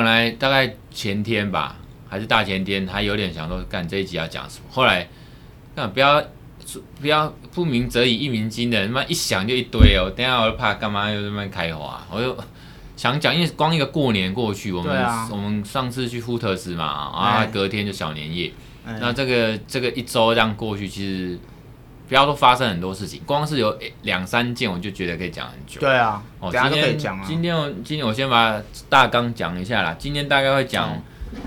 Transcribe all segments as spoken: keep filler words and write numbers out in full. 本来大概前天吧，还是大前天，还有点想说，干这一集要讲什么。后来，干不要不要不鸣则已，一鸣惊人，他妈一想就一堆哦。等一下我就怕干嘛又在那边开花，我就想讲，因为光一个过年过去，我们、啊、我们上次去Hooters嘛，啊，隔天就小年夜。哎、那这个这个一周这样过去，其实不要说发生很多事情，光是有两三件我就觉得可以讲很久。对啊，哦，今天讲啊，今天我今天我先把大纲讲一下啦。今天大概会讲。嗯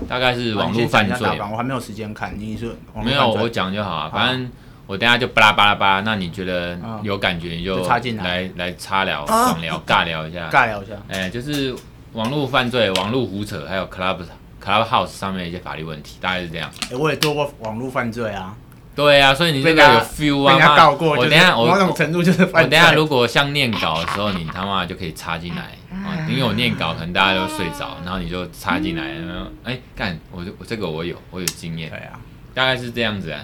大概是网络犯罪、啊，我还没有时间看。你是没有我讲就好啊，反正我等一下就巴拉巴拉巴拉。那你觉得有感觉你就来、嗯、来, 来插聊、啊、聊、尬聊一下，尬聊一下。哎、欸，就是网络犯罪、网络胡扯，还有 club clubhouse 上面一些法律问题，大概是这样。哎、欸，我也做过网络犯罪啊。对啊，所以你这个有 feel 啊，被人家告过，我等一下我某种程度就是犯罪。我等一下如果像念稿的时候，你他妈就可以插进来。哦、因为我念稿，可能大家都睡着，然后你就插进来，然后哎干，我我这个我有，我有经验。对啊，大概是这样子啊。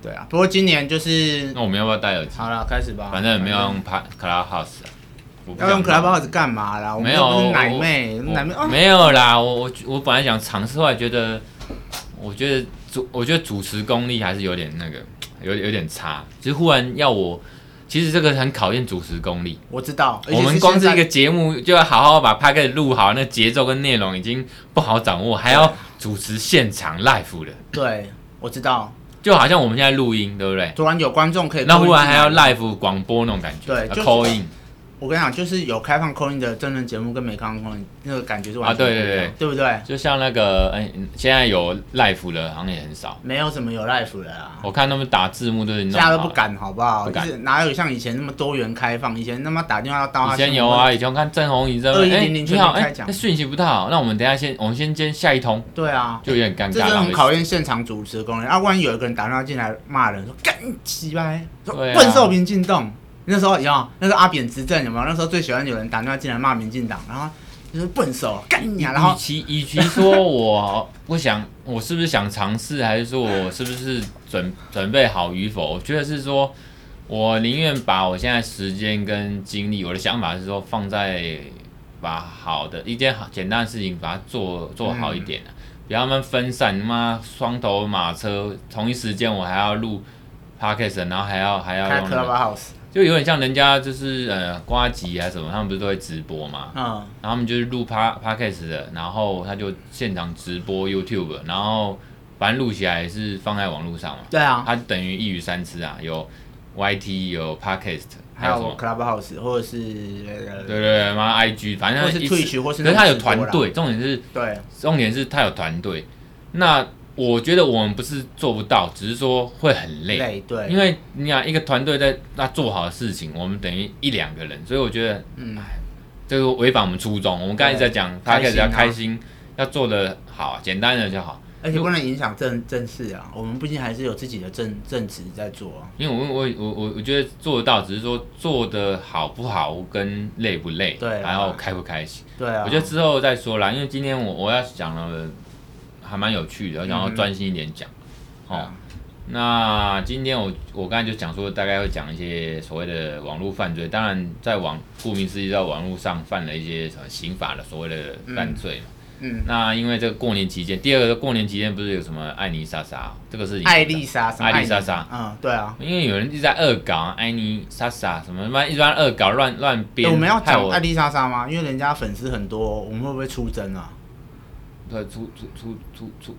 对啊，不过今年就是那我们要不要戴耳机？好了，开始吧。反正没有用 Clubhouse，、啊、要用 Clubhouse 干嘛啦？我们又不是奶妹，奶妹、哦、没有啦。我我我本来想尝试，后来觉得，我觉得主我觉得主持功力还是有点那个，有有点差，就是忽然要我。其实这个很考验主持功力，我知道。我们光是一个节目就要好好把 podcast 录好，那节奏跟内容已经不好掌握，还要主持现场 live 的。对，我知道。就好像我们现在录音，对不对？突然有观众可以，那忽然还要 live 广播那种感觉，对，就是 call in。我跟你讲，就是有开放 call in 的真人节目跟没开放 call in 那个感觉是完全不一样，啊、对对对，对不对？就像那个，哎、欸，现在有 live 的好像也很少，没有什么有 live 的啊。我看他们打字幕都是弄好了，现在都不敢，好不好？不敢，就是哪有像以前那么多元开放？以前他妈打电话要到他，以前有啊，以前我看郑弘仪在二一零零群开讲，那讯息不太好，那我们等一下先，我们先接下一通。对啊，就有点尴尬，这真的很考验现场主持功力。啊，万一有一个人打电话进来骂人，说干鸡掰，说笨兽民进洞。那时候有，那时候阿扁执政有没有？那时候最喜欢有人打电话进来骂民进党，然后就是笨手干你啊！然后，与其与其说我不想，我是不是想尝试，还是说我是不是准准备好与否？我觉得是说，我宁愿把我现在时间跟精力，我的想法是说放在把好的一件简单的事情把它做做好一点、啊嗯、不要慢分散，妈双头马车，同一时间我还要录 podcast， 然后还要还要用、那個。就有点像人家就是呃呱吉啊什么，他们不是都会直播嘛，嗯，然后他们就是录 podcast 的，然后他就现场直播 YouTube， 然后反正录起来也是放在网络上嘛，对啊，他等于一鱼三吃啊，有 Y T 有 podcast， 还有什么 Clubhouse 或者是对对对，妈 I G， 反正或是 Twitch 或是，可是他有团队，重点是对，重点是他有团队，那。我觉得我们不是做不到，只是说会很累，累对，因为你想一个团队在那做好的事情，我们等于一两个人，所以我觉得，嗯，这个违反我们初衷。我们刚才一直在讲，他开始要开心，要做得好，简单的就好，而且不能影响正正事啊。我们毕竟还是有自己的正正职在做啊。因为我我我我我觉得做得到，只是说做得好不好跟累不累，对，然后开不开心，对啊。我觉得之后再说啦，因为今天我我要讲了。还蛮有趣的，我想要专心一点讲、嗯哦。那今天我我刚才就讲说，大概会讲一些所谓的网络犯罪。当然，在网顾名思义，在网络上犯了一些刑法的所谓的犯罪嘛、嗯嗯、那因为这个过年期间，第二个过年期间不是有什么艾妮莎莎这个事情？艾丽莎莎，艾丽莎莎，嗯，对啊。因为有人一直在恶搞艾妮莎莎什么什么，一般恶搞乱乱编、欸。我们要讲艾丽莎莎吗？因为人家粉丝很多，我们会不会出征啊？出出出出出，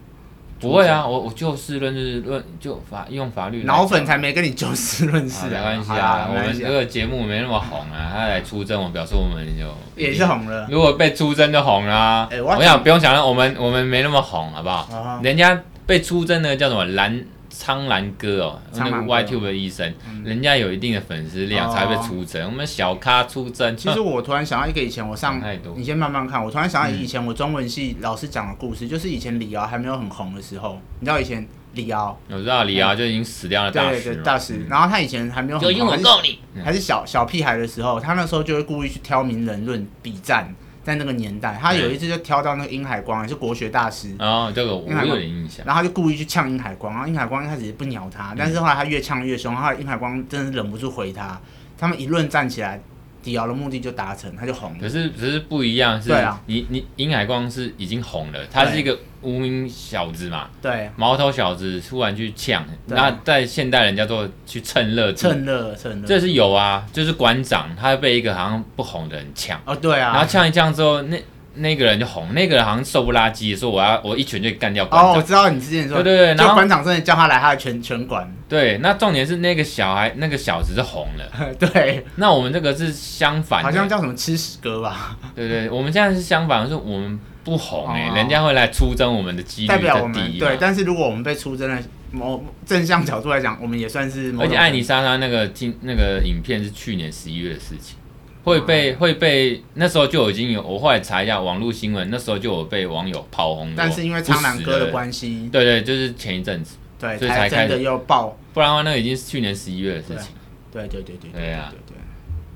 不会啊！我我就事论事论就法用法律。脑粉才没跟你就事论事、啊，没关系啊。我们这个节目没那么红啊，他来出征，我表示我们就也是红了。如果被出征就红啦、啊欸，我想不用想了，我们我们没那么红，好不好？啊、人家被出征的叫什么蓝苍兰哥哦，那个 Y T U B 的医生、嗯，人家有一定的粉丝量才被出征、哦，我们小咖出征。其实我突然想到一个以前我上，你先慢慢看。我突然想到以前我中文系老师讲的故事、嗯，就是以前李敖还没有很红的时候，你知道以前李敖，我知道李敖就已经死掉了大师，对对大师、嗯。然后他以前还没有很红，就我你还是还是小小屁孩的时候，他那时候就会故意去挑名人论比战。在那个年代，他有一次就挑到那个殷海光，也是国学大师。哦，这个我有点印象。然后他就故意去呛殷海光，然后殷海光一开始不鸟他，但是后来他越呛越凶，后来殷海光真的忍不住回他，他们一论战起来，迪奥的目的就达成，他就红了。可是可是不一样，是你你殷海光是已经红了，他是一个无名小子嘛，对，毛头小子突然去呛，那在现代人叫做去蹭热度，蹭热蹭热，这是有啊，就是馆长他被一个好像不红的人呛，哦对啊，然后呛一呛之后那。那个人就红，那个人好像瘦不拉几，说我要我一拳就干掉馆长。哦，我知道你之前说，对对对，就馆长真的叫他来他的拳拳馆。对，那重点是那个小孩那个小子是红了。对，那我们这个是相反的，好像叫什么吃屎哥吧？对 对, 對，我们现在是相反，是我们不红哎、欸哦，人家会来出征我们的几率在低嘛。代表我们对，但是如果我们被出征了。某正向角度来讲，我们也算是某。而且艾妮莎莎那个那个影片是去年十一月的事情。会被会被那时候就已经有，我后来查一下网络新闻，那时候就有被网友炮轰。但是因为苍兰哥的关系，对 对, 對，就是前一阵子，对，所以才真的又爆。不然的话，那已经是去年十一月的事情。对对对对对对啊！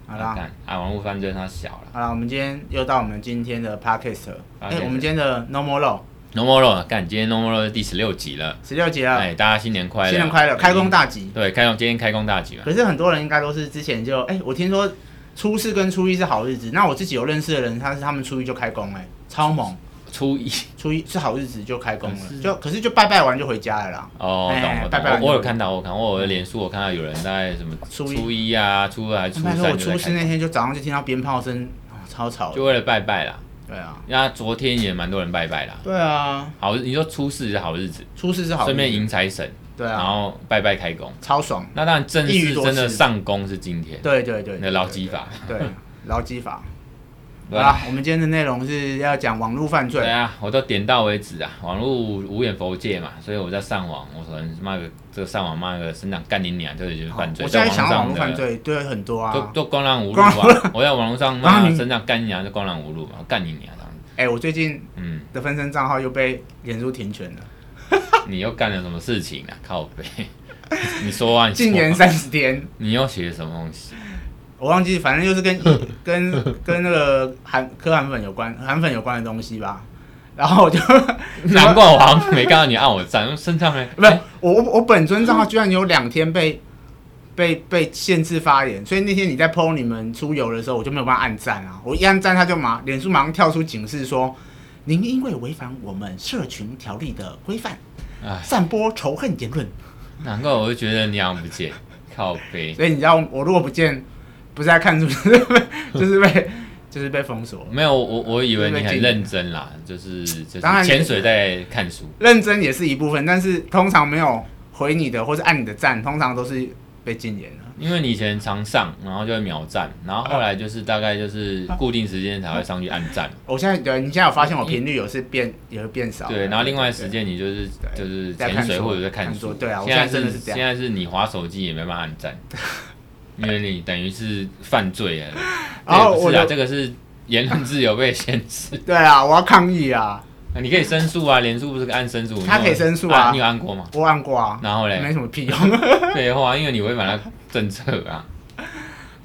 好啦，啊，网络犯罪它小了。好啦，我们今天又到我们今天的 podcast 了。哎、欸，我们今天的 No More Law。No More Law， 干，今天 No More Law 是第十六集了，十六集了，哎，大家新年快乐，新年快乐，开工大吉。对，开工，今天开工大吉嘛。可是很多人应该都是之前就，哎、欸，我听说。初四跟初一是好日子，那我自己有认识的人，他是他们初一就开工哎、欸，超猛！初一初一是好日子就开工了，可就可是就拜拜完就回家了啦。哦，欸、懂了，拜拜完我。我有看到，我看我的脸书，我看到有人在什么初 一, 初一啊、初二还是初三就在開工。我初四那天就早上就听到鞭炮声、哦，超吵的。就为了拜拜啦。对啊，那昨天也蛮多人拜拜啦。对啊，好，你说初四是好日子，初四是好日子，顺便迎财神。对啊，然后拜拜开工，超爽。那当然正式真的上工是今天。对对对，那劳基法。对，劳基法。好啦，我们今天的内容是要讲网络犯罪。对啊，我都点到为止啊，网络无眼佛界嘛，所以我在上网，我可能骂个这个上网骂个省长干你娘，这就是犯罪。我现在想网络犯罪，对很多啊，都都公然侮辱啊！我在网络上骂省长干你娘就公然侮辱嘛，干你娘这样子。哎、欸，我最近嗯的分身账号又被脸书停权了。你又干了什么事情啊？靠北，你说啊，禁言三十天。你又写什么东西？我忘记，反正就是跟跟跟那个韩柯韩粉有关，韩粉有关的东西吧。然后我就难怪我好像没看到你按我赞，身上没不是、欸、我我本尊账号居然有两天被被被限制发言，所以那天你在 po 你们出游的时候，我就没有办法按赞啊。我一按赞，他就马脸书马上跳出警示说，您因为违反我们社群条例的规范。散播仇恨言论，难怪我就觉得你好像不见，靠北。所以你知道，我如果不见，不是在看书，就是被就是被封锁。没有，我我以为你很认真啦，就是就是潜水在看书。认真也是一部分，但是通常没有回你的或是按你的赞，通常都是被禁言了。因为你以前常上，然后就会秒赞，然后后来就是大概就是固定时间才会上去按赞。我现在对你现在有发现我频率有是变也会变少。对，然后另外时间你就是就是潜水或者在看书。对啊，我现在真的是这样。现在是你滑手机也没办法按赞，因为你等于是犯罪了。哦，我啊，这个是言论自由被限制。对啊，我要抗议啊！你可以申诉啊，脸书不是按申诉？他可以申诉啊，你有按过吗？我按过啊。然后嘞，没什么屁用。废话，因为你违反了政策啊。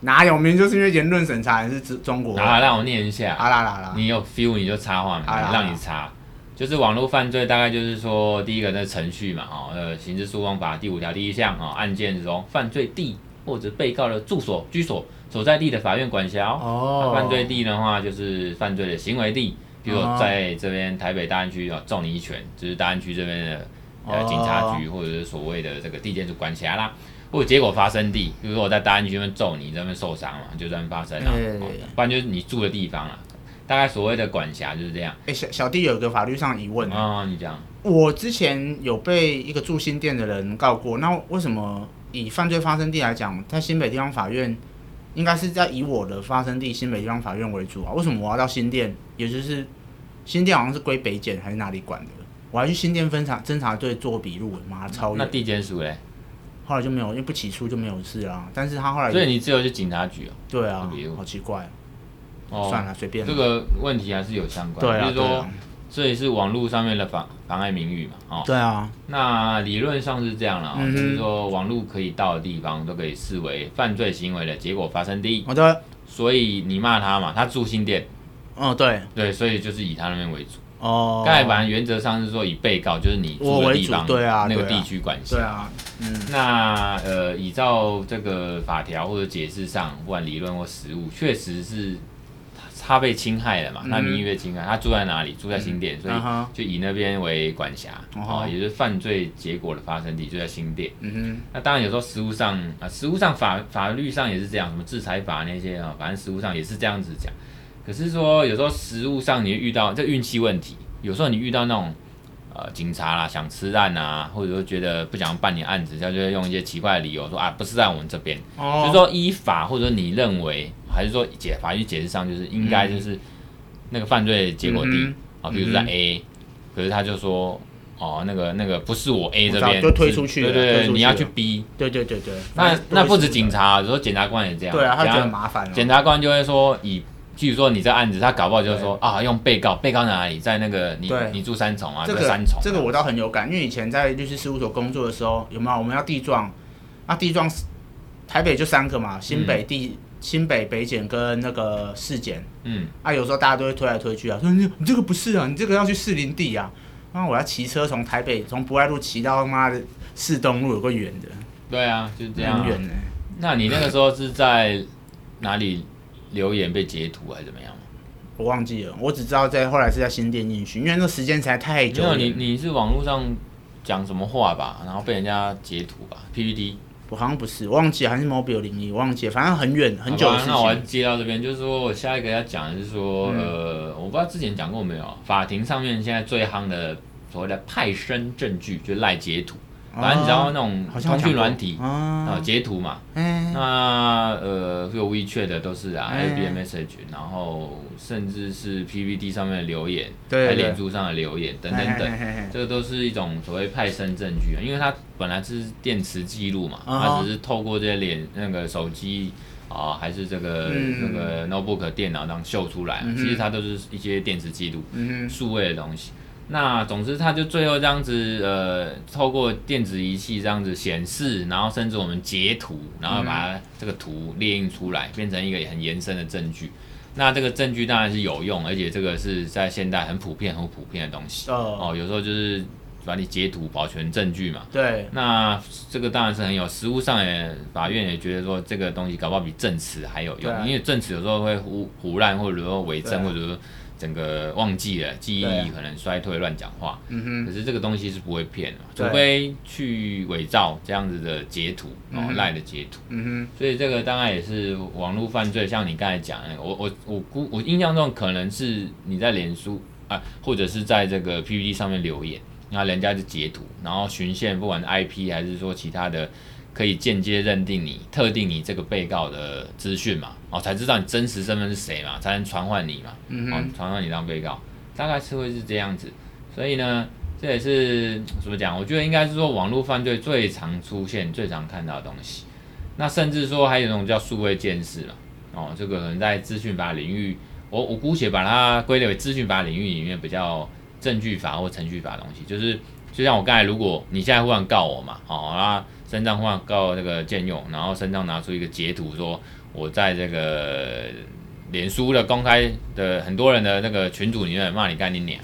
哪有？明明就是因为言论审查是中国。啊，让我念一下。啊啦啦啦！你有 feel 你就插话嘛，啊、啦啦让你插。就是网络犯罪大概就是说，第一个那程序嘛，哦，呃，刑事诉讼法第五条第一项啊、哦，案件中犯罪地或者被告的住所、居所、所在地的法院管辖。哦。犯罪地的话，就是犯罪的行为地。比如說在这边台北大安区啊，揍你一拳，就是大安区这边的、呃、警察局或者是所谓的这个地检署管辖啦，或者结果发生地，比如说我在大安区那边揍你，这边受伤嘛，就这边发生啦、哦，不然就是你住的地方啦，大概所谓的管辖就是这样。欸、小小弟有个法律上疑问啊、哦，你讲，我之前有被一个住新店的人告过，那为什么以犯罪发生地来讲，在新北地方法院？应该是在以我的发生地新北地方法院为主啊，为什么我要到新店？也就是新店好像是归北检还是哪里管的？我还去新店分查侦查队做笔录，妈超远。那地检署嘞？后来就没有，因为不起诉就没有事啦。但是他后来所以你只有去警察局哦。对啊，好奇怪。哦，算了，随便。这个问题还是有相关，对啊，就是说，对啊，所以是网络上面的妨妨碍名誉嘛，哦。对啊。那理论上是这样啦、哦嗯，就是说网络可以到的地方都可以视为犯罪行为的结果发生地。好、哦、的。所以你骂他嘛，他住新店。哦，对。对，所以就是以他那边为主。哦，盖板原则上是说以被告就是你住的地方，对啊，那个地区管辖，对啊，嗯，那呃，依照这个法条或者解释上，不管理论或实务，确实是他被侵害了嘛，他名誉被侵害，他住在哪里？住在新店，所以就以那边为管辖，哦，也就是犯罪结果的发生地就在新店。嗯，那当然有时候实务上啊，实务上法法律上也是这样，什么制裁法那些啊，反正实务上也是这样子讲。可是说，有时候食物上你遇到这运气问题，有时候你遇到那种呃警察啦，想吃案啊，或者说觉得不想办你案子，他就会用一些奇怪的理由说啊，不是在我们这边。哦。就是说依法或者说你认为，还是说解法律解释上就是应该就是那个犯罪结果地、嗯、啊，比如说在 A，、嗯、可是他就说哦那个那个不是我 A 这边，就推出去了。对对对，你要去 B。对对对对。那那不止警察，有时候检察官也这样。对啊，他觉得麻烦、哦。检察官就会说以。譬如说你这案子，他搞不好就是说啊，用被告，被告哪里在那个你你住三重啊，这个三重、啊，这个我倒很有感，因为以前在律师事务所工作的时候，有没有我们要地状，啊地状，台北就三个嘛，新北地、嗯、新北北检跟那个市检，嗯，啊有时候大家都会推来推去啊，说你你这个不是啊，你这个要去士林地啊，啊我要骑车从台北从博爱路骑到妈的市东路有个远的，对啊，就是这样、啊，很远呢、欸。那你那个时候是在哪里？留言被截图还是怎么样？我忘记了，我只知道在后来是在新店应讯，因为那时间才太久了。没有你，你是网络上讲什么话吧，然后被人家截图吧 ？P P T， 我好像不是，我忘记了还是 Mobile 零一，忘记了，反正很远很久的事情。那我接到这边，就是说我下一个要讲的是说、嗯，呃，我不知道之前讲过没有，法庭上面现在最夯的所谓的派生证据，就是赖截图。反正你知道那种通讯软体啊、哦，截图嘛，欸、那呃有 WeChat 的都是啊 ，I B Message， 然后甚至是 P P T 上面的留言，在脸书上的留言等等等，嘿嘿嘿这个都是一种所谓派生证据，因为它本来是电磁记录嘛，它只是透过这些脸那个手机啊、呃，还是这个、嗯、那个 notebook 电脑上秀出来、嗯，其实它都是一些电磁记录、数、嗯、位的东西。那总之，他就最后这样子，呃，透过电子仪器这样子显示，然后甚至我们截图，然后把它这个图列印出来，变成一个很延伸的证据。那这个证据当然是有用，而且这个是在现代很普遍、很普遍的东西。哦，哦有时候就是把你截图保全证据嘛。对。那这个当然是很有，实务上也法院也觉得说这个东西搞不好比证词还有用，啊、因为证词有时候会胡胡乱，或者说伪证，或者说。整个忘记了，记忆可能衰退，乱讲话、嗯。可是这个东西是不会骗的，除非去伪造这样子的截图，然后赖的截图、嗯。所以这个当然也是网络犯罪，像你刚才讲的，我我我估我印象中可能是你在脸书啊，或者是在这个 P P T 上面留言，然后人家就截图，然后循线，不管 I P 还是说其他的。可以间接认定你特定你这个被告的资讯嘛，哦，才知道你真实身份是谁嘛，才能传唤你嘛，嗯、哦，传唤你当被告，大概是会是这样子。所以呢，这也是怎么讲？我觉得应该是说网络犯罪最常出现、最常看到的东西。那甚至说还有一种叫数位鉴识嘛，哦，这个可能在资讯法领域，我我姑且把它归类为资讯法领域里面比较证据法或程序法的东西，就是就像我刚才，如果你现在忽然告我嘛，哦啊。身障换告那个建用，然后身障拿出一个截图说，我在这个脸书的公开的很多人的那个群组里面骂你干你娘，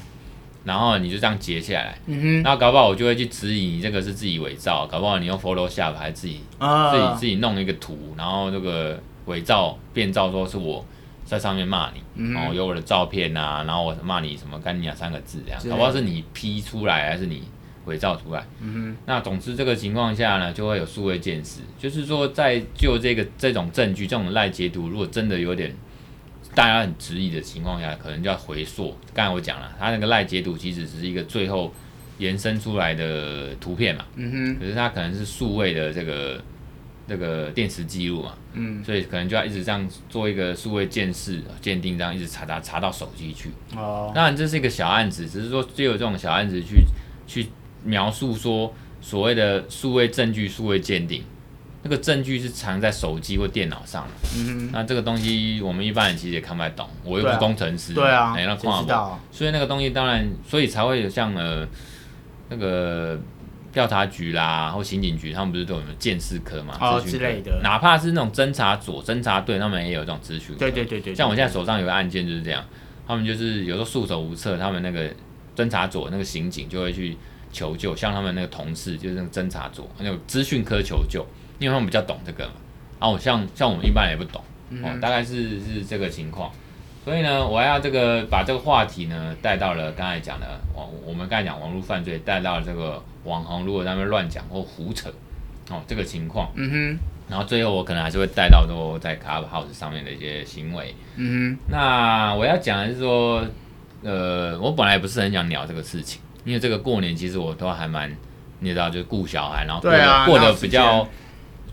然后你就这样截下来，嗯、然后搞不好我就会去质疑你这个是自己伪造，搞不好你用 Photoshop 还自己、啊、自己自己弄一个图，然后这个伪造变造说是我在上面骂你、嗯，然后有我的照片啊，然后我骂你什么干你娘三个字这样，搞不好是你 P 出来还是你。伪造出来、嗯，那总之这个情况下呢，就会有数位鉴识，就是说在就这个这种证据、这种赖截图，如果真的有点大家很质疑的情况下，可能就要回溯。刚才我讲了，他那个赖截图其实只是一个最后延伸出来的图片嘛，嗯、可是它可能是数位的这个这个电磁记录嘛、嗯，所以可能就要一直这样做一个数位鉴识鉴定，这样一直查查查到手机去。哦，当然这是一个小案子，只是说只有这种小案子去去。描述说所谓的数位证据、数位鉴定，那个证据是藏在手机或电脑上的、嗯。那这个东西我们一般人其实也看不太懂，我又不是工程师，对啊，哎、欸，那看不懂。所以那个东西当然，所以才会有像呃那个调查局啦，或刑警局，他们不是都有什么鉴识科嘛，哦之类的。哪怕是那种侦查所、侦查队，他们也有这种咨询科。对对对对。像我现在手上有个案件就是这样，他们就是有时候束手无策，他们那个。侦查组那个刑警就会去求救，像他们那个同事就是那个侦查组那种资讯科求救，因为他们比较懂这个嘛。啊，我像像我们一般人也不懂，哦，大概是是这个情况。所以呢，我要这个把这个话题呢带到了刚才讲的网，我们刚才讲网络犯罪带到了这个网红如果他们乱讲或胡扯，哦，这个情况。嗯哼。然后最后我可能还是会带到说在 Clubhouse 上面的一些行为。嗯哼。那我要讲的是说，呃，我本来也不是很想聊这个事情，因为这个过年其实我都还蛮，你知道，就是顾小孩，然后过得、啊、过得比较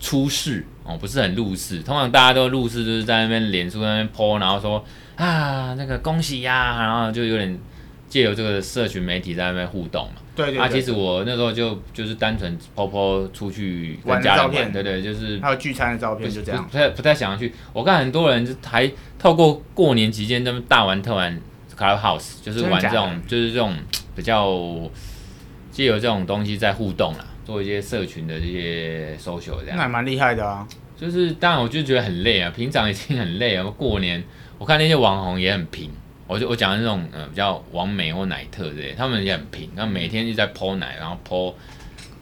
出世哦，不是很入世。通常大家都入世就是在那边脸书那边 po， 然后说啊那个恭喜呀、啊，然后就有点借由这个社群媒体在那边互动嘛。对 对, 对。啊，其实我那时候就就是单纯 po po 出去跟家人玩的照片，对对，就是还有聚餐的照片，就这样。不, 不太不太想要去。我看很多人就还透过过年期间他们大玩特玩。Clubhouse 就是玩这种，就是这种比较藉由这种东西在互动啦，做一些社群的这些 social 这样，那还蛮厉害的啊。就是当然我就觉得很累啊，平常已经很累啊，过年我看那些网红也很拼，我就我讲的那种、呃、比较网美或奶特之类，他们也很拼，他们每天就在 po 奶，然后 po，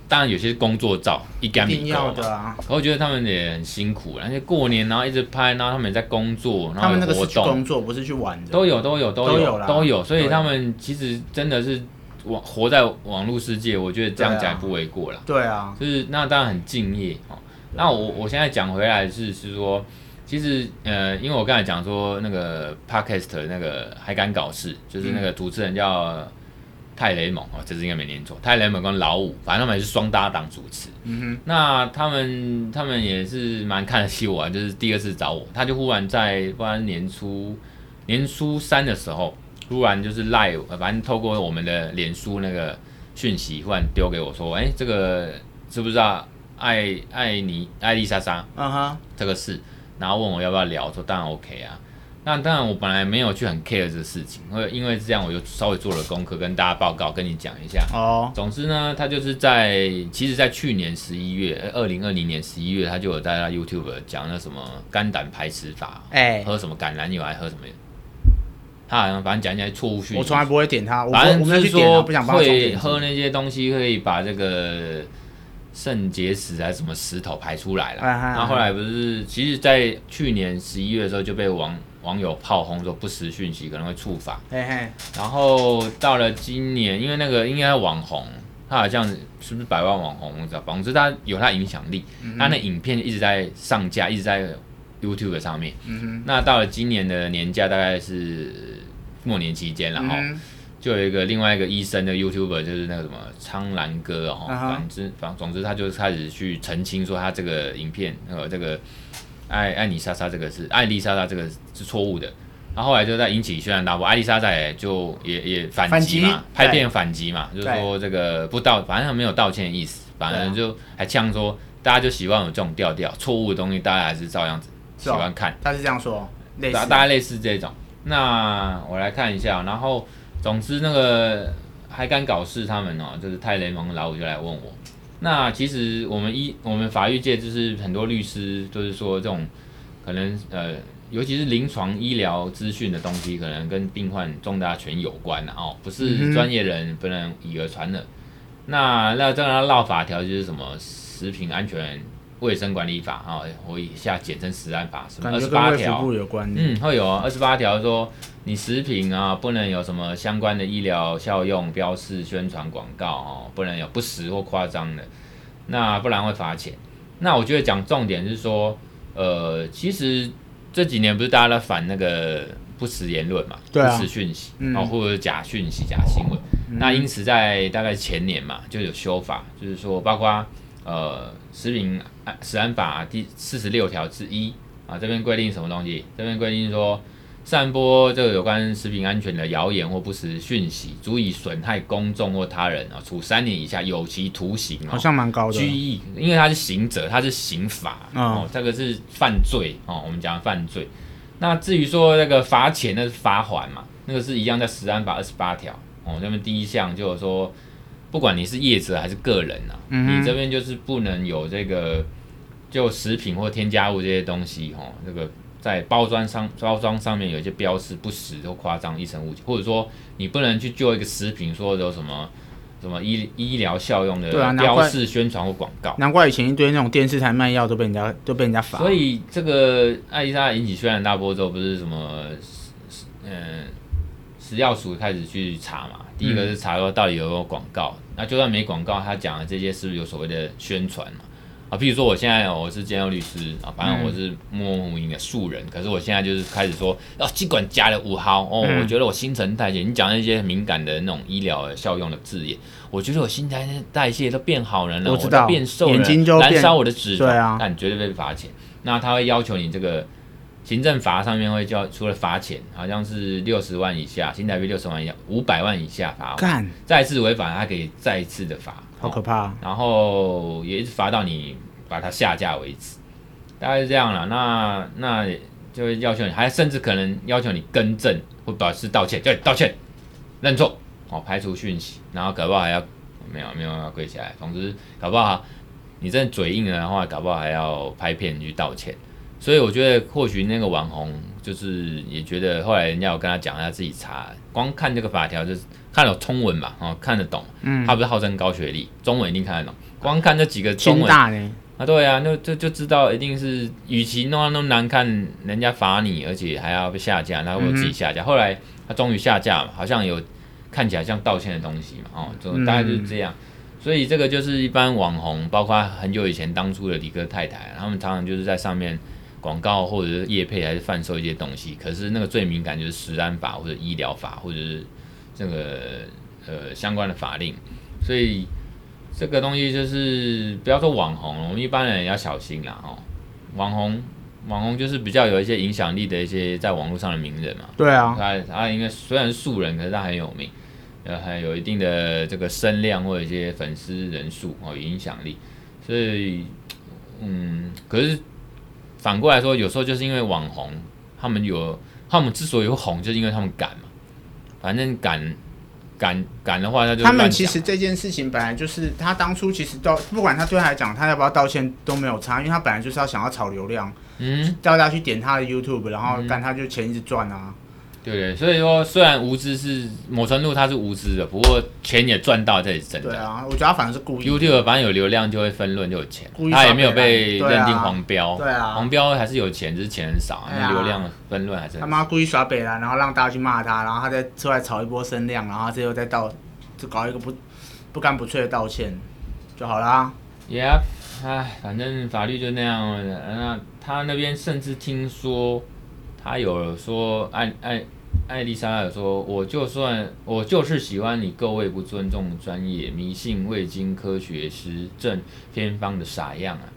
当然有些工作照一干米高嘛，可我觉得他们也很辛苦，而且过年然后一直拍，然后他们也在工作，然后他们那个是去工作，不是去玩的，都有都有都有都 有, 都有，所以他们其实真的是活在网络世界，我觉得这样讲不为过啦。对啊，就是那当然很敬业、哦、那我我现在讲回来是是说，其实呃，因为我刚才讲说那个 Podcast 那个还敢搞事，就是那个主持人叫。嗯泰雷蒙啊、哦，这次应该没念错。泰雷蒙跟老五，反正他们也是双搭档主持。嗯哼。那他们他们也是蛮看得起我啊，就是第二次找我，他就忽然在不然年初年初三的时候，忽然就是赖，反正透过我们的脸书那个讯息，忽然丢给我说，哎、欸，这个知不知道艾艾妮艾丽莎莎？嗯哼。这个事，然后问我要不要聊，说当然 OK 啊。那当然，我本来没有去很 care 这事情，因为这样我就稍微做了功课，跟大家报告，跟你讲一下。哦、oh.。总之呢，他就是在，其实在去年十一月，二零二零年十一月，他就有在他 YouTube 讲那什么肝胆排石法，哎、欸，喝什么橄榄油还喝什么，他好像反正讲一些错误讯息。我从来不会点他，我反正就是说会喝那些东西，会把这个。肾结石还是什么石头排出来了，然后后来不是，其实，在去年十一月的时候就被网网友炮轰说不实讯息可能会触法，然后到了今年，因为那个应该网红，他好像是不是百万网红，我知道，总之他有他影响力，他那影片一直在上架，一直在 YouTube 上面。那到了今年的年假，大概是末年期间，然后。就有一个另外一个医生的 YouTuber， 就是那个什么苍兰哥哦， uh-huh. 反之反总之他就开始去澄清说他这个影片呃这个艾艾妮莎莎这个是艾丽莎莎这个是错误的，然后后来就在引起轩然大波，艾丽莎莎也就也也反击嘛，拍片反击嘛，就说这个不道，反正他没有道歉的意思，反正就还呛说大家就喜欢有这种调调，错误的东西大家还是照样子喜欢看，他是这样说，类似大家类似这种。那我来看一下，然后。总之，那个还敢搞事，他们哦，就是泰雷蒙老五就来问我。那其实我们一我们法律界就是很多律师，就是说这种可能呃，尤其是临床医疗资讯的东西，可能跟病患重大权有关啊，哦，不是专业人不能以讹传讹。那那当然绕法条就是什么食品安全卫生管理法啊，哦，我以下简称食安法，什么二十八条，嗯，会有二十八条说。你食品啊，不能有什么相关的医疗效用标示、宣传广告哦，不能有不实或夸张的，那不然会罚钱。那我觉得讲重点是说，呃，其实这几年不是大家在反那个不实言论嘛，对啊，不实讯息，嗯，哦，或者假讯息、假新闻，嗯。那因此在大概前年嘛，就有修法，就是说，包括呃食品食安法第四十六条之一啊，这边规定什么东西？这边规定说。散播这个有关食品安全的谣言或不实讯息，足以损害公众或他人啊，处三年以下有期徒刑，哦，好像蛮高的，拘役，因为他是刑责，他是刑法，嗯，哦，这个是犯罪哦，我们讲犯罪。那至于说那个罚钱，那是罚锾嘛，那个是一样在食安法二十八条哦，那么第一项就是说，不管你是业者还是个人啊，嗯，你这边就是不能有这个就食品或添加物这些东西哦，这个。在包装上包装上面有一些标示不实都夸张一成误解，或者说你不能去就一个食品说有什么什么医医疗效用的标示宣传或广告、啊、难, 怪难怪以前一堆那种电视台卖药都被人家都被人家罚。所以这个艾莉莎引起轩然大波之后，不是什么嗯食药署开始去查嘛？第一个是查说到底有没有广告，嗯、那就算没广告，他讲的这些是不是有所谓的宣传嘛？啊，譬如说我现在我是监药律师啊，反正我是默默无名的素人、嗯，可是我现在就是开始说，哦，尽管加了五毫哦、嗯，我觉得我新陈代谢，你讲那些敏感的那种医疗效用的字眼，我觉得我新陈代谢都变好人了，我知道我变瘦了，眼睛就燃烧我的脂肪，对啊，那你绝对被罚钱。那他会要求你这个行政罚上面会叫，除了罚钱，好像是六十万以下，新台币六十万以下，五百万以下罚，干，再次违反他可以再次的罚。好可怕、啊哦！然后也一直罚到你把它下架为止，大概是这样啦。那那就会要求你，还甚至可能要求你更正或表示道歉，对，道歉、认错，哦，排除讯息，然后搞不好还要没有没有要跪下来。总之，搞不好你真的嘴硬了的话，搞不好还要拍片去道歉。所以我觉得，或许那个网红就是也觉得，后来人家有跟他讲，他自己查，光看这个法条就是看了中文嘛，哦，看得懂，嗯，他不是号称高学历，中文一定看得懂，光看这几个中文，大呢啊，对啊，那 就, 就知道一定是，与其弄到那么难看，人家罚你，而且还要被下架，他会自己下架，嗯、后来他终于下架，好像有看起来像道歉的东西嘛，哦，就大概就是这样。嗯所以这个就是一般网红，包括很久以前当初的理科太太，他们常常就是在上面广告或者是业配还是贩售一些东西，可是那个最敏感就是食安法或者医疗法或者是这个呃相关的法令，所以这个东西就是不要说网红，我们一般人也要小心啦哦。网红网红就是比较有一些影响力的一些在网络上的名人嘛，对啊，他他应该虽然是素人，可是他很有名。呃，还有一定的这个声量或者一些粉丝人数哦，影响力，所以，嗯，可是反过来说，有时候就是因为网红，他们有，他们之所以会红，就是因为他们敢嘛，反正敢。敢敢的话，他就他们其实这件事情本来就是他当初其实都不管他对他来讲，他要不要道歉都没有差，因为他本来就是要想要炒流量，嗯，叫大家去点他的 YouTube， 然后干他就钱一直赚啊。对对，所以说虽然无知是某程度他是无知的，不过钱也赚到，这也是真的。对啊，我觉得他反正是故意。YouTube 反正有流量就会分论就有钱，他也没有被认定黄标。对啊，黄标还是有钱，只是钱很少，因为、啊、流量分论还是很少。他妈故意耍北啦，然后让大家去骂他，然后他再出来炒一波声量，然后他又再道，就搞一个不不干不脆的道歉就好啦。Yeah， 唉，反正法律就那样。那他那边甚至听说。他有说，艾艾艾莉莎有说，我就算我就是喜欢你各位不尊重专业、迷信未经科学实证偏方的傻样啊！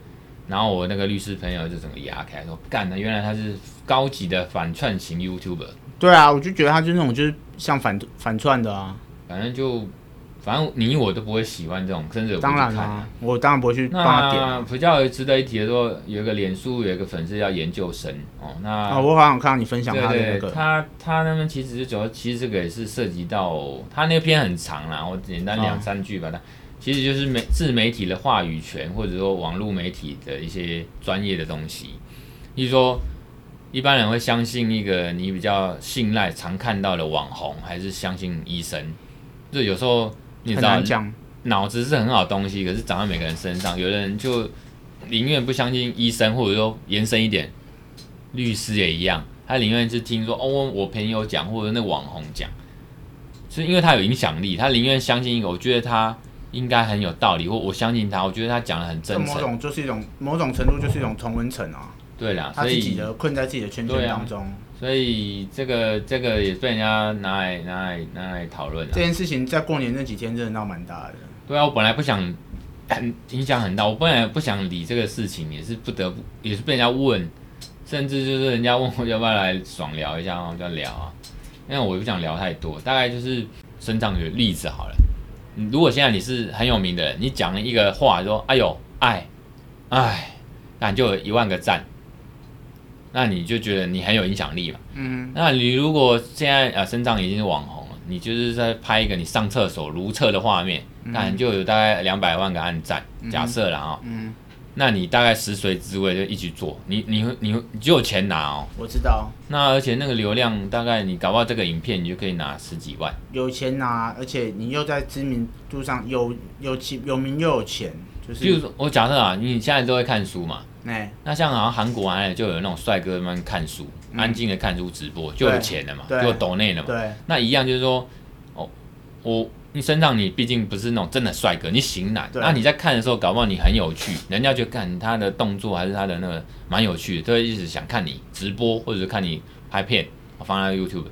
然后我那个律师朋友就整个牙开说，干的，原来他是高级的反串型 YouTuber。对啊，我就觉得他就那种就是像反反串的啊，反正就。反正你我都不会喜欢这种，甚至我不去看、啊。当然啦，我当然不会去帮他点、啊。比较值得一提的说，有一个脸书有一个粉丝叫研究生哦，那哦我好像看到你分享他的那个。他他那边其实就其实这个也是涉及到他那篇很长啦，我简单两三句吧。他、哦、其实就是媒自媒体的话语权，或者说网络媒体的一些专业的东西。例如说，一般人会相信一个你比较信赖、常看到的网红，还是相信医生？就有时候。你知道脑子是很好的东西，可是长在每个人身上，有的人就宁愿不相信医生，或者说延伸一点，律师也一样，他宁愿是听说哦我朋友讲或者那网红讲，是因为他有影响力，他宁愿相信一个我觉得他应该很有道理，或我相信他，我觉得他讲的很真诚。这某种就是一种某种程度就是一种同温层啊。对啦，他自己的困在自己的圈圈当中。所以这个这个也被人家拿来拿来拿来讨论了。这件事情在过年那几天真的闹蛮大的。对啊，我本来不想很影响很大，我本来不想理这个事情，也是不得不也是被人家问，甚至就是人家问我要不要来爽聊一下，我就聊啊。因为我也不想聊太多，大概就是身上有例子好了。如果现在你是很有名的人，你讲了一个话说哎呦哎哎，那你就有一万个赞。那你就觉得你很有影响力嘛？嗯，那你如果现在啊，身上已经是网红了，你就是在拍一个你上厕所如厕的画面，那、嗯、你就有大概两百万个按赞，假设啦啊、哦嗯，那你大概食髓知味就一起做，你你你你就有钱拿哦。我知道。那而且那个流量大概你搞不好这个影片你就可以拿十几万。有钱拿，而且你又在知名度上有有有名又有钱，就是。比如说我假设啊，你现在都会看书嘛，欸、那像好像韩国啊就有那种帅哥们看书，嗯、安静的看书直播就有钱了嘛，就有抖内了嘛。对。那一样就是说，哦，我。你身上你毕竟不是那种真的帅哥，你型男，那你在看的时候，搞不好你很有趣，人家就看他的动作还是他的那个蛮有趣的，都会一直想看你直播或者是看你拍片放在 YouTube。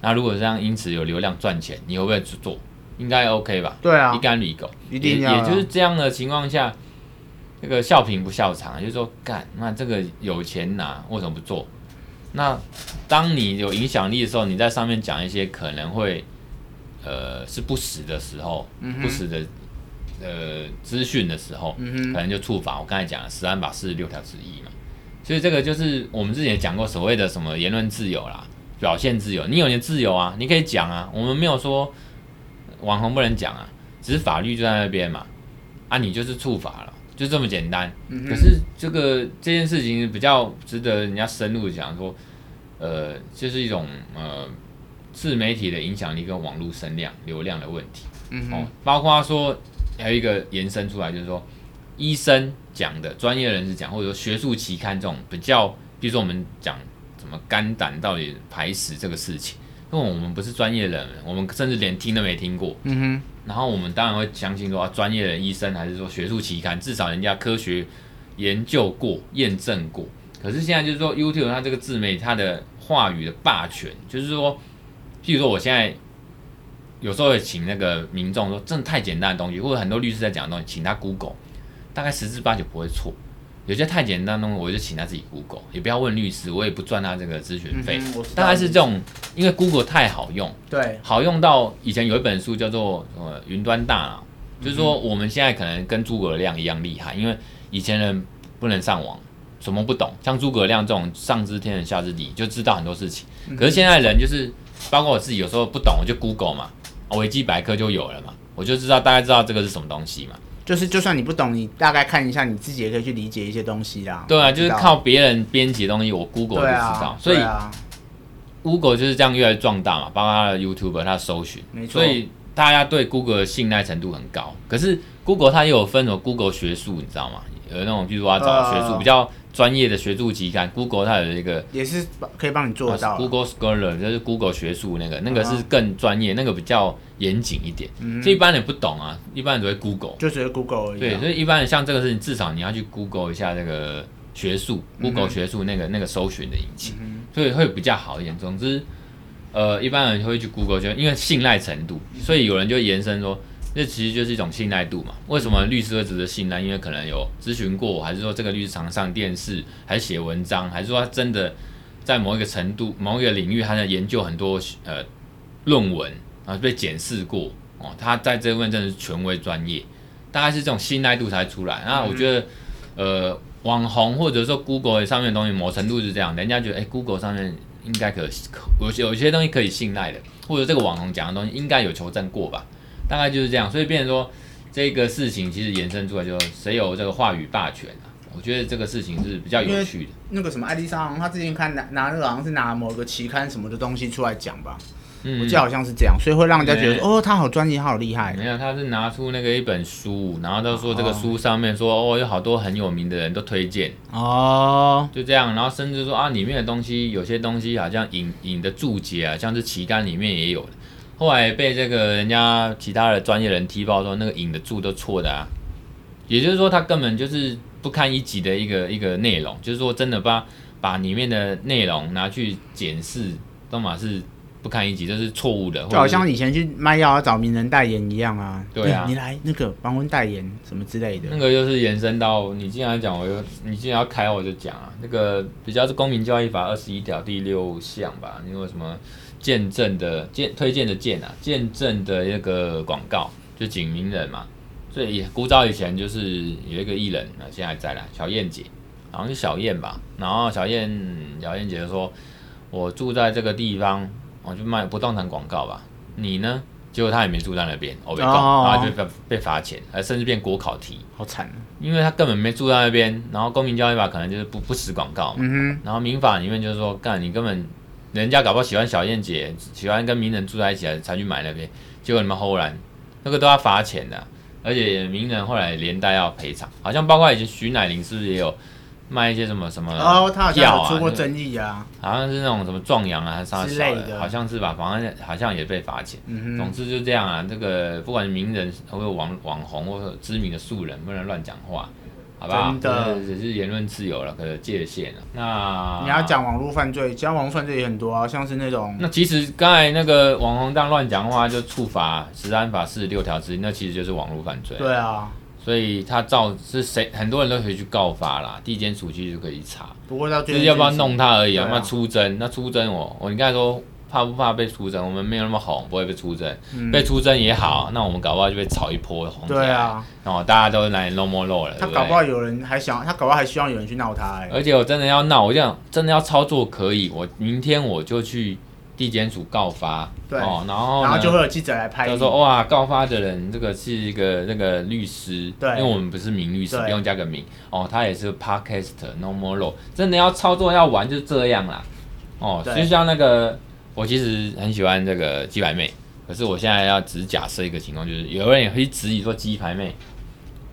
那如果这样因此有流量赚钱，你会不会做？应该 OK 吧？对啊，一干理狗，一定要。也就是这样的情况下，这个笑贫不笑娼，就是说干，那这个有钱拿为什么不做？那当你有影响力的时候，你在上面讲一些可能会。呃，是不实的时候，嗯、不实的呃资讯的时候，嗯、可能就触法。我刚才讲了，食安法四十六条之一嘛，所以这个就是我们之前也讲过所谓的什么言论自由啦、表现自由。你有你的自由啊，你可以讲啊，我们没有说网红不能讲啊，只是法律就在那边嘛，啊，你就是触法了，就这么简单。嗯、可是这个这件事情比较值得人家深入讲说，呃，就是一种呃。自媒体的影响力跟网络声量、流量的问题，嗯、哦，包括说还有一个延伸出来，就是说医生讲的、专业人士讲，或者说学术期刊这种比较，比如说我们讲什么肝胆到底排石这个事情，因为我们不是专业人，我们甚至连听都没听过，嗯哼，然后我们当然会相信说啊，专业的医生还是说学术期刊，至少人家科学研究过、验证过。可是现在就是说 YouTube 它这个自媒体它的话语的霸权，就是说。譬如说，我现在有时候也请那个民众说，真的太简单的东西，或者很多律师在讲的东西，请他 Google， 大概十之八九不会错。有些太简单的东西，我就请他自己 Google， 也不要问律师，我也不赚他这个咨询费。嗯、大概是这种，因为 Google 太好用，对，好用到以前有一本书叫做《呃云端大脑》，就是说我们现在可能跟诸葛亮一样厉害，因为以前人不能上网。什么不懂？像诸葛亮这种上知天文下知地，就知道很多事情。可是现在人就是，包括我自己，有时候不懂我就 Google 嘛，维基百科就有了嘛，我就知道大概知道这个是什么东西嘛。就是就算你不懂，你大概看一下，你自己也可以去理解一些东西啦。对啊，就是靠别人编辑的东西，我 Google 就知道。啊、所以、啊、Google 就是这样越来越壮大嘛，包括他的 YouTuber 他的搜寻，所以大家对 Google 的信赖程度很高。可是 Google 它也有分什么 Google 学术，你知道吗？呃，那种比如说要找学术、呃、比较。专业的学术期刊 ，Google 它有一个也是可以帮你做到、啊。Google Scholar 就是 Google 学术那个，那个是更专业，那个比较严谨一点。嗯，这一般人不懂啊，一般人只会 Google， 就只会 Google 而已。对，所以一般人像这个事情，至少你要去 Google 一下这个学术、嗯、，Google 学术那个那个搜寻的引擎，嗯、所以会比较好一点。总之，呃，一般人会去 Google， 就因为信赖程度，所以有人就延伸说。这其实就是一种信赖度嘛？为什么律师会值得信赖？因为可能有咨询过，还是说这个律师常上电视，还是写文章，还是说他真的在某一个程度、某一个领域，他在研究很多呃论文，然后被检视过哦，他在这部分真的是权威专业，大概是这种信赖度才出来。那我觉得，呃，网红或者说 Google 上面的东西，某程度是这样，人家觉得哎 ，Google 上面应该可有有些东西可以信赖的，或者这个网红讲的东西应该有求证过吧。大概就是这样，所以变成说这个事情其实延伸出来，就是谁有这个话语霸权啊？我觉得这个事情是比较有趣的。那个什么艾丽莎，好像他之前看拿拿那个好像是拿某个期刊什么的东西出来讲吧，嗯、我记得好像是这样，所以会让人家觉得哦，他好专业，他好厉害。没有，他是拿出那个一本书，然后他说这个书上面说 哦, 哦有好多很有名的人都推荐哦，就这样，然后甚至说啊里面的东西有些东西好像引引的注解啊，像是期刊里面也有的。后来被这个人家其他的专业人踢爆说，那个引的注都错的啊，也就是说他根本就是不堪一击的一个一个内容，就是说真的把把里面的内容拿去检视，都嘛是不堪一击，这是错误的。就好像以前去卖药要找名人代言一样啊，对啊，欸、你来那个帮我代言什么之类的。那个就是延伸到你既然讲我又，你既然要开我就讲啊，那个比较是《公民教育法》二十一条第六项吧，你有什么？见证的见推荐的见啊，见证的那个广告就景名人嘛，所以古早以前就是有一个艺人啊，现在还在啦，小燕姐，好像是小燕吧。然后小燕小燕姐就说：“我住在这个地方，我就卖不动产广告吧。你呢？结果他也没住在那边，我被告，然后就被罚钱，甚至变国考题，好惨，因为他根本没住在那边。然后公民教育法可能就是不不实广告嘛、嗯，然后民法里面就是说，干你根本人家搞不好喜欢小燕姐，喜欢跟名人住在一起才去买那边，结果你们忽然那个都要罚钱的、啊，而且名人后来连带要赔偿，好像包括以前徐乃麟是不是也有卖一些什么什么药啊？哦、他好像有出过争议啊，好像是那种什么壮阳啊啥之类的，好像是吧？反正好像也被罚钱、嗯。总之就这样啊，这个不管是名人或者 网, 网红或者知名的素人，不能乱讲话，好不好？真的，只是言论自由了，可是界限了。那你要讲网络犯罪，其他网络犯罪也很多啊，像是那种……那其实刚才那个网红当乱讲话就触法食安法四十六条之一，那其实就是网络犯罪。对啊。所以他造是谁？很多人都可以去告发啦，地检署去就可以查。不过到最后就是要不要弄他而已啊？那出征，那出征我我你刚才说怕不怕被出征？我们没有那么红，不会被出征、嗯。被出征也好，那我们搞不好就被炒一波红起来。对啊，然后大家都来弄摸肉了。他搞不好有人还想，他搞不好还希望有人去闹他、欸。而且我真的要闹，我这样真的要操作可以，我明天我就去。地检署告发，对，哦、然后然后就会有记者来拍，就说哇，告发的人这个是一个那个律师，对，因为我们不是名律师，不用加个名，哦，他也是 podcaster no more law， 真的要操作要玩就这样啦，哦，就像那个我其实很喜欢这个鸡排妹，可是我现在要只假设一个情况，就是有人也会质疑说鸡排妹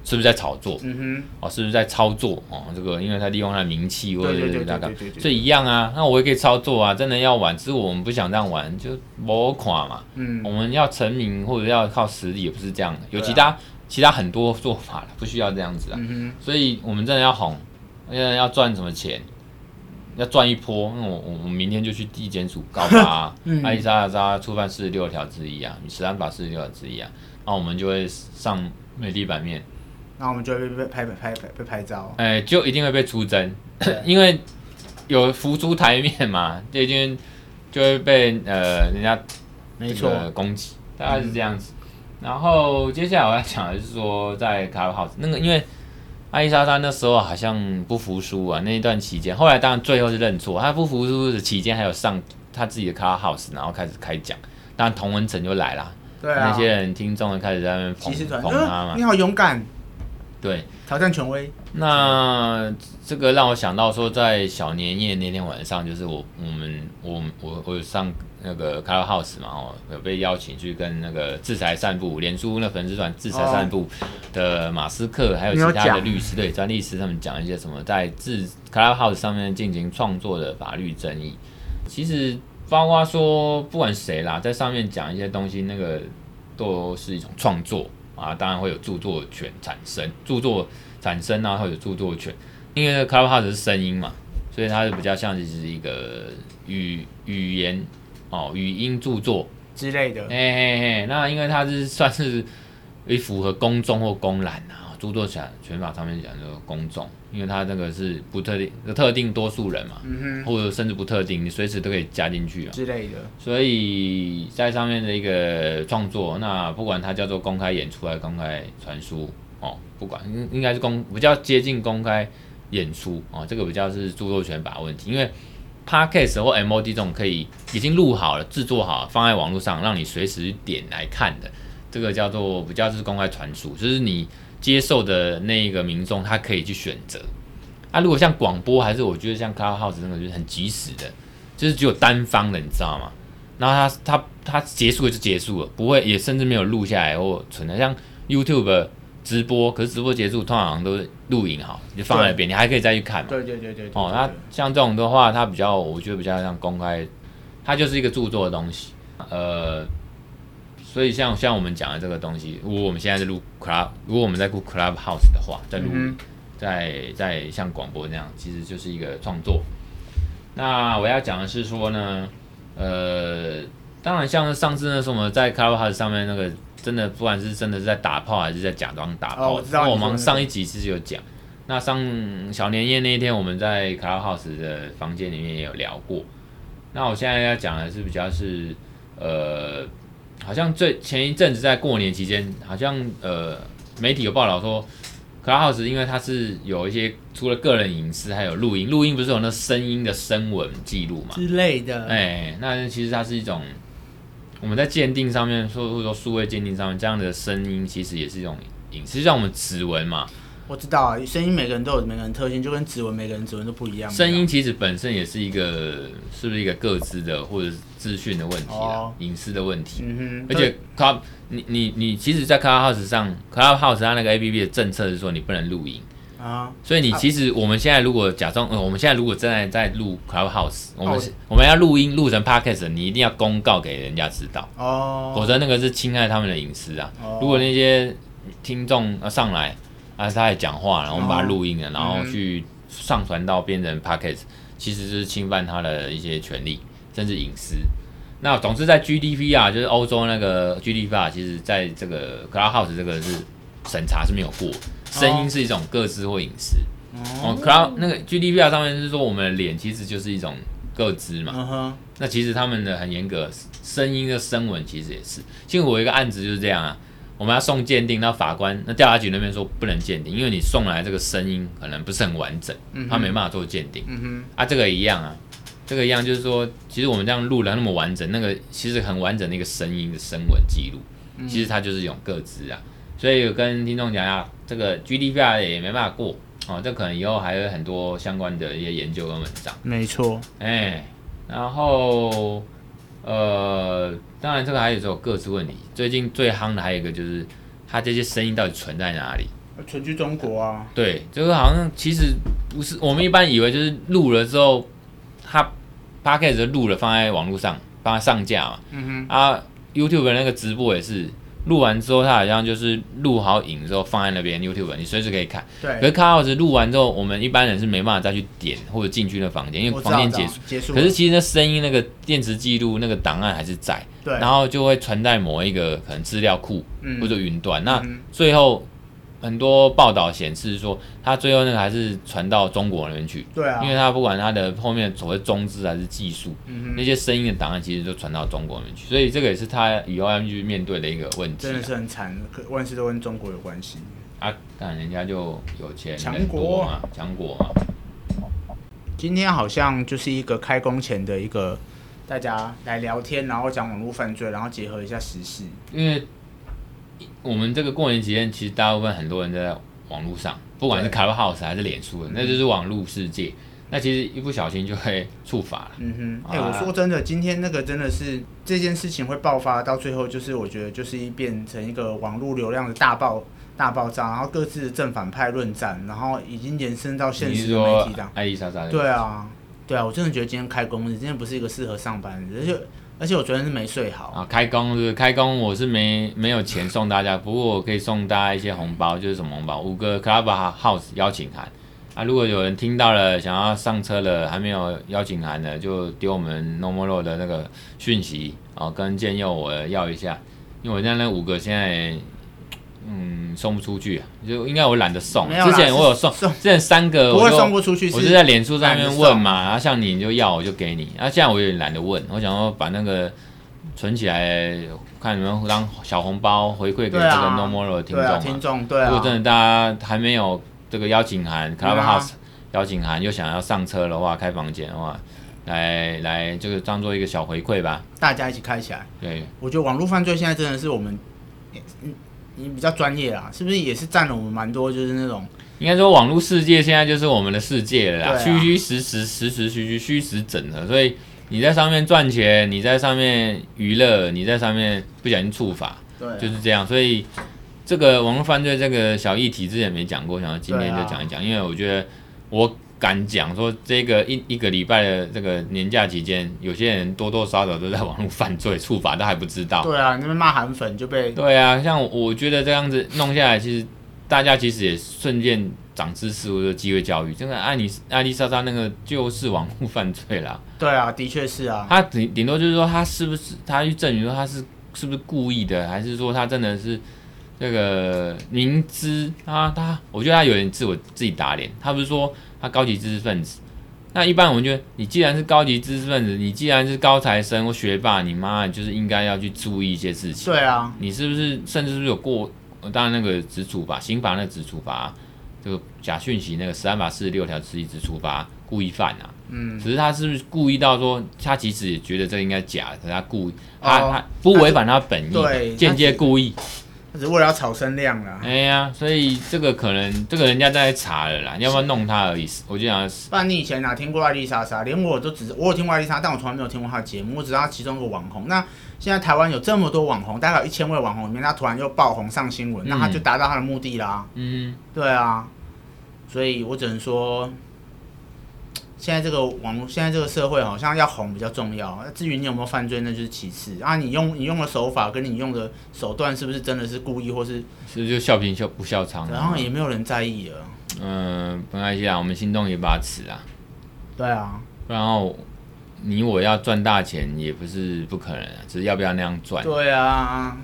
是不是在炒作，嗯哼，哦，是不是在操作哦？这个因为他利用他的名气或者那个，所以一样啊。那我也可以操作啊，真的要玩，只是我们不想这样玩，就没看嘛。嗯，我们要成名或者要靠实力，也不是这样的，有其他、啊、其他很多做法了，不需要这样子啊、嗯。所以我们真的要红，真的要赚什么钱，要赚一波。那我我明天就去地检署告他、啊，阿里莎莎触犯四十六条之一啊，食安法四十六条之一啊，那我们就会上媒体版面。那我们就会被拍拍拍被拍照，哎、欸，就一定会被出征，因为有浮出台面嘛，就一定就会被呃人家没错攻击，大概是这样子。嗯、然后接下来我要讲的是说，在 Clubhouse 那个，因为阿里莎莎那时候好像不服输啊，那一段期间，后来当然最后是认错，她不服输的期间还有上她自己的 Clubhouse， 然后开始开讲，当然同文层就来啦，对啊，那些人听众开始在那边捧捧她嘛，你好勇敢。对，挑战权威。那这个让我想到说，在小年夜那天晚上，就是我我们我我我上那个 Clubhouse 嘛，哦，有被邀请去跟那个制裁散步脸书那粉丝团制裁散步的马斯克，还有其他的律师对专利师他们讲一些什么在制 Clubhouse 上面进行创作的法律争议。其实包括说不管谁啦，在上面讲一些东西，那个都是一种创作。啊，当然会有著作权产生，著作产生啊，会有著作权，因为 Clubhouse 是声音嘛，所以它是比较像是一个语语言哦，语音著作之类的。嘿嘿嘿，那因为它是算是一符合公众或公然啊，著作权权法上面讲就是公众，因为它那个是不特定特定多数人嘛、嗯，或者甚至不特定，你随时都可以加进去嘛之类的。所以在上面的一个创作，那不管它叫做公开演出还是公开传输哦，不管应该是公比较接近公开演出哦，这个比较是著作权法问题，因为 podcast 或 M O D 这种可以已经录好了、制作好了放在网络上，让你随时点来看的，这个叫做比较是公开传输，就是你。接受的那个民众，他可以去选择。啊，如果像广播，还是我觉得像 Clubhouse 那个，就是很即时的，就是只有单方的，你知道吗？然后他他他结束了就结束了，不会也甚至没有录下来或存在。像 YouTube 直播，可是直播结束通常都是录影好，就放在那边，你还可以再去看嘛。对对对 对, 对, 对, 对, 对。哦，那像这种的话，它比较，我觉得比较像公开，它就是一个著作的东西。呃。所以像像我们讲的这个东西，如果我们现在在录 club， 如果我们在录 clubhouse 的话，在录、嗯、在在像广播那样，其实就是一个创作。那我要讲的是说呢，呃，当然像上次那时候我们在 clubhouse 上面那个，真的不管是真的是在打炮还是在假装打炮，哦、我知道你说的那个。我们上一集其实有讲，那上小年夜那一天我们在 clubhouse 的房间里面也有聊过。那我现在要讲的是比较是呃。好像最前一阵子在过年期间，好像呃媒体有报道说 ，Clubhouse 因为它是有一些除了个人隐私，还有录音，录音不是有那声音的声纹记录嘛之类的，哎、欸，那其实它是一种我们在鉴定上面，或者说数位鉴定上面，这样的声音其实也是一种隐私，就像我们指纹嘛。我知道啊，声音每个人都有每个人特性，就跟指纹每个人指纹都不一样。声音其实本身也是一个，是不是一个个资的或者资讯的问题啦，隐、哦、私的问题。嗯、而且它，你你你，其实，在 Clubhouse 上 ，Clubhouse 它那个 A P P 的政策是说你不能录音啊，所以你其实我们现在如果假装、呃，我们现在如果正在在录 Clubhouse， 我们、哦、我们要录音录成 Podcast， 你一定要公告给人家知道哦，否则那个是侵害他们的隐私啊、哦。如果那些听众、啊、上来。啊，他也讲话，然后我们把它录音了，哦、然后去上传到变成 podcast，、嗯、其实就是侵犯他的一些权利，甚至隐私。那总之在 G D P R 就是欧洲那个 G D P R， 其实在这个 Clubhouse 这个是审查是没有过，声音是一种个资或隐私。哦 ，Club 那个 G D P R 上面是说我们的脸其实就是一种个资嘛。嗯、那其实他们的很严格，声音的声纹其实也是。其实我有一个案子就是这样啊。我们要送鉴定，那法官那调查局那边说不能鉴定，因为你送来这个声音可能不是很完整，嗯、他没办法做鉴定。嗯、啊，这个一样啊，这个一样就是说，其实我们这样录了那么完整，那个其实很完整的一个声音的声纹记录，嗯、其实它就是一种个资啊。所以跟听众讲啊，这个 G D P R 也没办法过哦，这可能以后还有很多相关的一些研究跟文章。没错，哎、欸，然后。呃，当然这个还有这种各自问题。最近最夯的还有一个就是，它这些声音到底存在哪里？存去中国啊？对，这个好像其实不是，我们一般以为就是录了之后，它 podcast 录了放在网络上，帮它上架嘛。嗯哼。啊 ，YouTube 的那个直播也是录完之后，它好像就是录好影之后放在那边 YouTube， 你随时可以看。对。可是 Clubhouse 录完之后，我们一般人是没办法再去点或者进去那房间，因为房间结束。结束。可是其实那声音那个电池记录那个档案还是在，对。然后就会传在某一个可能资料库、嗯、或者云端。那最后很多报道显示说，它最后那个还是传到中国那边去。对啊。因为它不管它的后面所谓中资还是技术，嗯、那些声音的档案其实都传到中国那边去，所以这个也是它以后要去面对的一个问题、啊。真的是很惨，万事都跟中国有关系。啊，但人家就有钱，强国嘛，强国嘛。今天好像就是一个开工前的一个大家来聊天，然后讲网络犯罪，然后结合一下时事，因为。我们这个过年期间，其实大部分很多人在网络上，不管是 Clubhouse 还是脸书的，那就是网络世界。那其实一不小心就会触法了。嗯哼，哎、欸，我说真的，今天那个真的是这件事情会爆发到最后，就是我觉得就是变成一个网络流量的大爆大爆炸，然后各自的正反派论战，然后已经延伸到现实的媒体上。艾丽莎莎。对啊，对啊，我真的觉得今天开工日，今天不是一个适合上班日，而且。而且我昨天是没睡好啊！开工是不是？开工我是没没有钱送大家，不过我可以送大家一些红包，就是什么红包？五个 Clubhouse 邀请函啊！如果有人听到了，想要上车了，还没有邀请函的，就丢我们 Nomolo 的那个讯息啊，跟建佑我要一下，因为我现在那五个现在嗯送不出去，就应该我懒得送。之前我有送，送之前三个我不会送不出去，我就在脸书上面问嘛，然后像你就要我就给你，啊，现在我有点懒得问，我想要把那个存起来，看你们当小红包回馈给这个 Nomolo 的听众嘛。听众对啊。如果真的大家还没有这个邀请函 Clubhouse 邀请函又想要上车的话，开房间的话。来来，这个当做一个小回馈吧，大家一起开起来。对，我觉得网络犯罪现在真的是我们，嗯，你比较专业啦，是不是也是占了我们蛮多？就是那种应该说网络世界现在就是我们的世界了啦，虚虚实实，实实虚虚，虚实整合。所以你在上面赚钱，你在上面娱乐，你在上面不小心触法，对，就是这样。所以这个网络犯罪这个小议题之前没讲过，想要今天就讲一讲，因为我觉得我。敢讲说这个一一个礼拜的这个年假期间，有些人多多少少都在网络犯罪触法，都还不知道。对啊，你那边骂韩粉就被。对啊，像我觉得这样子弄下来，其实大家其实也顺便长知识或者机会教育。真的，艾丽艾丽莎莎那个就是网络犯罪啦。对啊，的确是啊。他顶顶多就是说他是不是他去证明说他是是不是故意的，还是说他真的是。这个明知啊，他我觉得他有点自我自己打脸。他不是说他高级知识分子，那一般我们觉得你既然是高级知识分子，你既然是高材生或学霸，你妈就是应该要去注意一些事情。对啊，你是不是甚至是不是有过？当然那个只处罚，刑法那个只处罚，这个假讯息那个十三法四十六条之一之处罚故意犯啊，嗯，只是他是不是故意到说他其实也觉得这应该假，可是他故意、哦、他, 他不违反他本意，间接故意，他只为了要炒声量啦。哎呀，所以这个可能这个人家在查了啦，要不要弄他而已。我就想，不然你以前哪听过艾丽莎莎？连我都只我有听过艾丽莎，但我从来没有听过她的节目，我只知道她其中一个网红。那现在台湾有这么多网红，大概有一千位网红里面，他突然又爆红上新闻，嗯、那他就达到他的目的啦。嗯，对啊，所以我只能说，现在这个网络，现在这个社会好像要红比较重要。至于你有没有犯罪，那就是其次啊。你用你用的手法跟你用的手段是不是真的是故意，或是是不是就笑贫笑不笑娼？然后也没有人在意了。嗯，没关系啦，我们心动也把持啦。对啊，然后。你我要赚大钱也不是不可能、啊，只是要不要那样赚。对啊，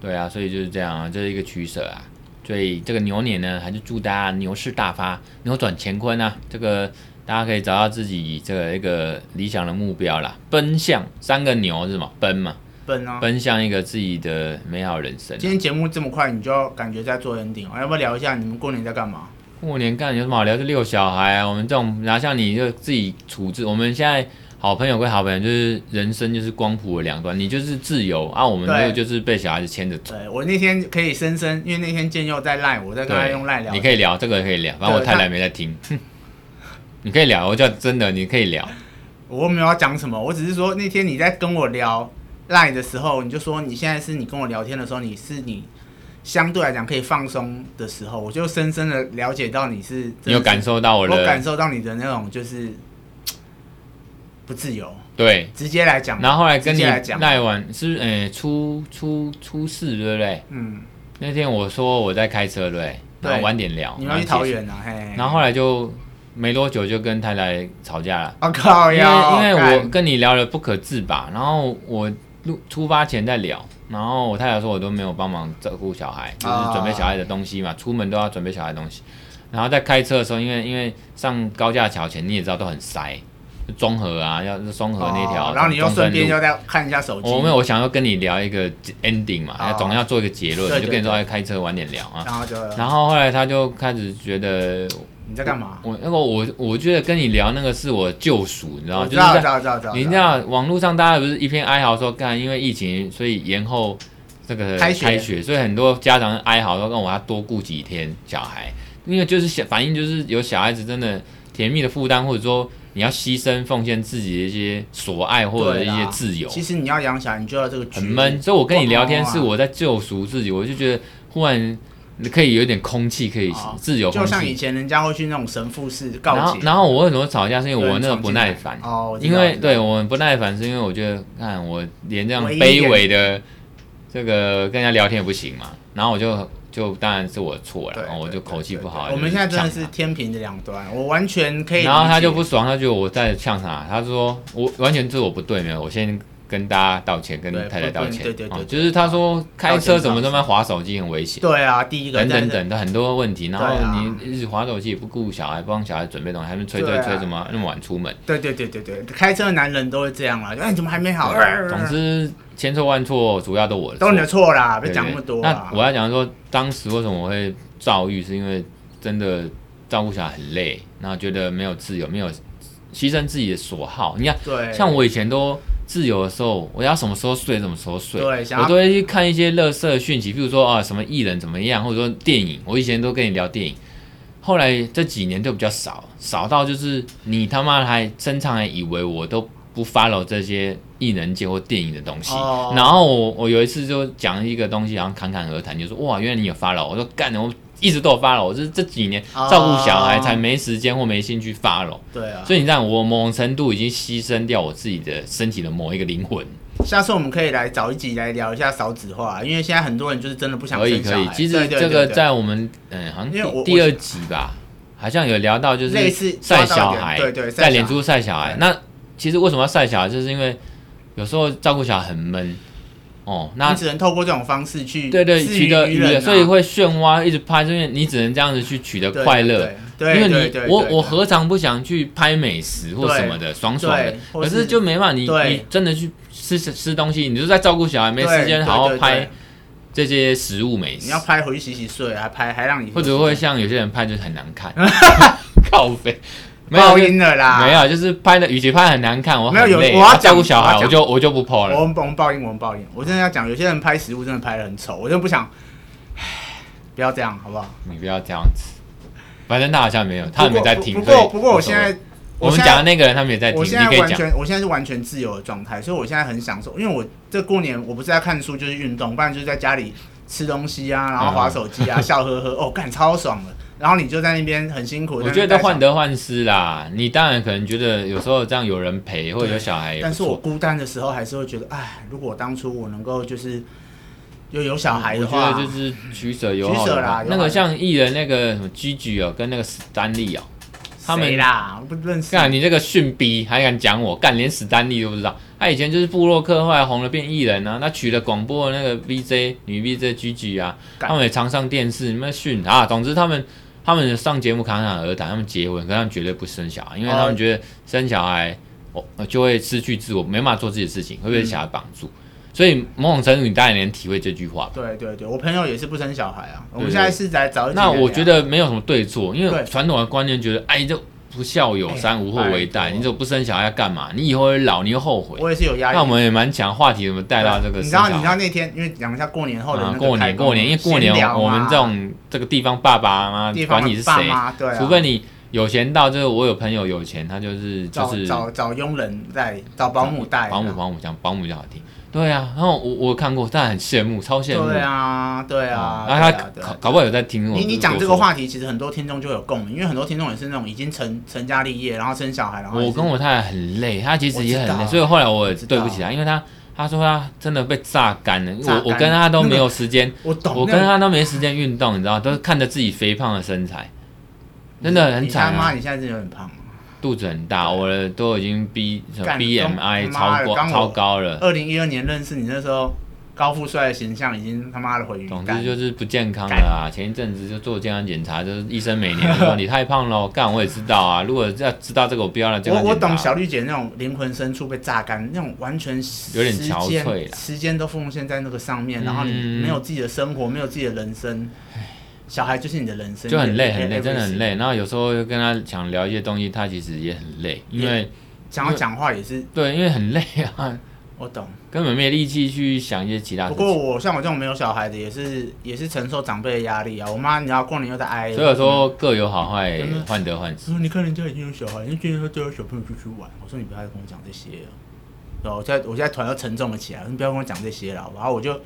对啊，所以就是这样啊，这是一个取舍啊。所以这个牛年呢，还是祝大家牛市大发，扭转乾坤啊！这个大家可以找到自己这个一个理想的目标啦，奔向三个牛是吗？奔嘛，奔啊，奔向一个自己的美好人生、啊。今天节目这么快，你就要感觉在做 ending， 要不要聊一下你们过年在干嘛？过年干有什么好聊？就遛小孩啊！我们这种哪像你就自己处置。我们现在好朋友归好朋友，就是人生就是光谱的两端，你就是自由啊，我们那个就是被小孩子牵着走。对，我那天可以深深，因为那天建佑在赖，我在跟他用赖聊。你可以聊这个可以聊，反正我太太没在听。你可以聊，我叫真的，你可以聊。我没有要讲什么，我只是说那天你在跟我聊赖的时候，你就说你现在是你跟我聊天的时候，你是你。相对来讲可以放松的时候，我就深深的了解到你是，你有感受到我的，我感受到你的那种就是不自由。对，直接来讲。然后后来跟你赖完是诶初初初四对不对？嗯。那天我说我在开车对不对？然后晚点聊。你要去桃园啊？嘿。然后后来就没多久就跟太太吵架了。我、哦、靠呀！因为因为我跟你聊了不可自拔，然后我出发前在聊。然后我太太说，我都没有帮忙照顾小孩，就是准备小孩的东西嘛， oh. 出门都要准备小孩的东西。然后在开车的时候，因为因为上高架桥前你也知道都很塞，中和啊，要中和那条， oh. 然后你又顺便又在看一下手机。我没有，我想要跟你聊一个 ending 嘛， oh. 总要做一个结论， oh. 就跟你说开车晚点聊啊。然后就，然后后来他就开始觉得。你在干嘛？我那个我我觉得跟你聊那个是我救赎，你知道吗？知道知道知道知道。你知道网络上大家不是一片哀嚎说，干因为疫情所以延后这个开 学, 开学，所以很多家长哀嚎说，跟我要多顾几天小孩，因为就是反映就是有小孩子真的甜蜜的负担，或者说你要牺牲奉献自己的一些所爱或者一些自由。其实你要养小孩，你就要这个局很闷，所以我跟你聊天是我在救赎自己，我就觉得忽然。可以有点空气，可以自由空气、哦。就像以前人家会去那种神父室告解。然后，然后我为什么吵架？是因为我那个不耐烦。哦，因为对我不耐烦，是因为我觉得，看我连这样卑微的这个跟人家聊天也不行嘛。然后我就就当然是我错了，然后我就口气不好。我们现在真的是天平的两端，我完全可以理解。然后他就不爽，他觉得我在呛他，他说我完全是我不对，没有，我先。跟大家道歉，跟太太道歉，对对对对对、哦，就是他说开车怎么这么滑手机很危险，对啊，第一个等等等的很多问题，然后你一直滑手机也不顾小孩，不帮小孩准备东西，还是催催催什么、啊、那么晚出门，对对对对对，开车的男人都会这样啦，哎、欸、怎么还没好，总之千错万错主要都我的错，都你的错啦，别讲那么多啦。那我要讲说，当时为什么我会躁郁，是因为真的照顾小孩很累，然后觉得没有自由，没有牺牲自己的所好，你看，对，像我以前都。自由的时候，我要什么时候睡，什么时候睡，我都会去看一些垃圾讯息，比如说啊什么艺人怎么样，或者说电影。我以前都跟你聊电影，后来这几年就比较少，少到就是你他妈还身上还以为我都不 follow 这些艺人界或电影的东西。Oh. 然后我我有一次就讲一个东西，然后侃侃而谈，就说哇，原来你有 follow， 我说干，我一直都有 follow， 我是这几年照顾小孩才没时间或没兴趣 follow。对啊，所以你看我某种程度已经牺牲掉我自己的身体的某一个灵魂。下次我们可以来找一集来聊一下少子化，因为现在很多人就是真的不想生小孩。可以可以，其实这个在我们嗯好像第二集吧，好像有聊到就是晒小孩，对对，在脸书晒小孩。那其实为什么要晒小孩，就是因为有时候照顾小孩很闷。哦，那你只能透过这种方式去对对取得娱乐、啊，所以会漩涡一直拍，因为你只能这样子去取得快乐。对，因为你对对对对我我何尝不想去拍美食或什么的，爽爽的，可是就没办法，你你真的去吃吃东西，你就在照顾小孩，没时间好好拍。对对对对这些食物美食。你要拍回去洗洗睡啊，拍还让你或者会像有些人拍就是很难看，靠北。爆音了啦！没有，就是拍的，与其拍很难看，我很累，没有有我要照顾小孩，我就我就不 po 了。我们我们爆音，我们爆音。我真的要讲，有些人拍食物真的拍得很丑，我真的不想。不要这样，好不好？你不要这样子。反正他好像没有，他也没在听。不过不过我现在我们讲的那个人他们也在听，我现在完全我现在是完全自由的状态，所以我现在很享受，因为我这过年我不是在看书就是运动，不然就是在家里吃东西啊，然后滑手机啊，嗯、笑呵呵，哦，干超爽的。然后你就在那边很辛苦，我觉得都患得患失啦。你当然可能觉得有时候这样有人陪，或者有小孩也不错，但是我孤单的时候还是会觉得，哎，如果当初我能够就是有有小孩的话，我觉得就是取舍有好的啦。那个像艺人那个什么 Gigi 哦，跟那个史丹利哦，他们谁啦？我不认识。干你这个逊逼还敢讲我？干连史丹利都不知道。他以前就是部落客，后来红了变艺人啊。那娶了广播的那个 V J 女 V J Gigi 啊，他们也常上电视，你们逊啊。总之他们。他们上节目侃侃而谈，他们结婚，可他们绝对不生小孩，因为他们觉得生小孩、哦哦、就会失去自我，没办法做自己的事情，会被小孩绑住、嗯。所以某种程度，你当然能体会这句话吧。对对对，我朋友也是不生小孩啊。我们现在是在找一那我觉得没有什么对错，因为传统的观念觉得，哎，这不孝有三，无后为大。你怎么不生小孩要干嘛？你以后会老，你会后悔。我也是有压力。那我们也蛮强，话题怎么带到这个？你知道，你知道那天，因为讲一下过年后的那個開工、啊、过年，过年，因为过年我们这种这个地方爸爸啊，管你是谁、啊，除非你有钱到，就是我有朋友有钱，他就是就是找找佣人带，找保姆带，保姆保姆讲保姆就好听。对啊，然后我我看过，但很羡慕，超羡慕。对啊，对啊。那、嗯啊、他搞搞不好有在听我。你你讲这个话题，其实很多听众就有共鸣，因为很多听众也是那种已经成成家立业，然后生小孩，然后。我跟我太太很累，她其实也很累，所以后来我也对不起她，因为她她说她真的被榨干了，我我跟她都没有时间、那個，我跟她都没时间运动，你知道，都是看着自己肥胖的身材，真的很惨、啊。你他妈，你现在真的很胖。肚子很大，我的都已经 B B M I 超过超高了。二零一二年认识你那时候，高富帅的形象已经他妈的毁于一旦。总之就是不健康了啊！前一阵子就做健康检查，就是医生每年说你太胖了，干我也知道啊。如果要知道这个，我不要了。我我懂小绿姐那种灵魂深处被榨干，那种完全有点憔悴了，时间都奉献在那个上面，然后你没有自己的生活，嗯、没有自己的人生。小孩就是你的人生，就很累很累，真的很累。然后有时候跟他想聊一些东西，他其实也很累，因为想要讲话也是对，因为很累啊。我懂，根本没力气去想一些其他事情。不过我像我这种没有小孩的，也是也是承受长辈的压力啊。我妈，你知道过年又在挨，所以说各有好坏，患得患失。你看人家已经有小孩，你觉得他叫小朋友出去玩，我说你不要跟我讲这些了。然后我现在我现在突然又沉重了起来，你不要跟我讲这些了，然后我就。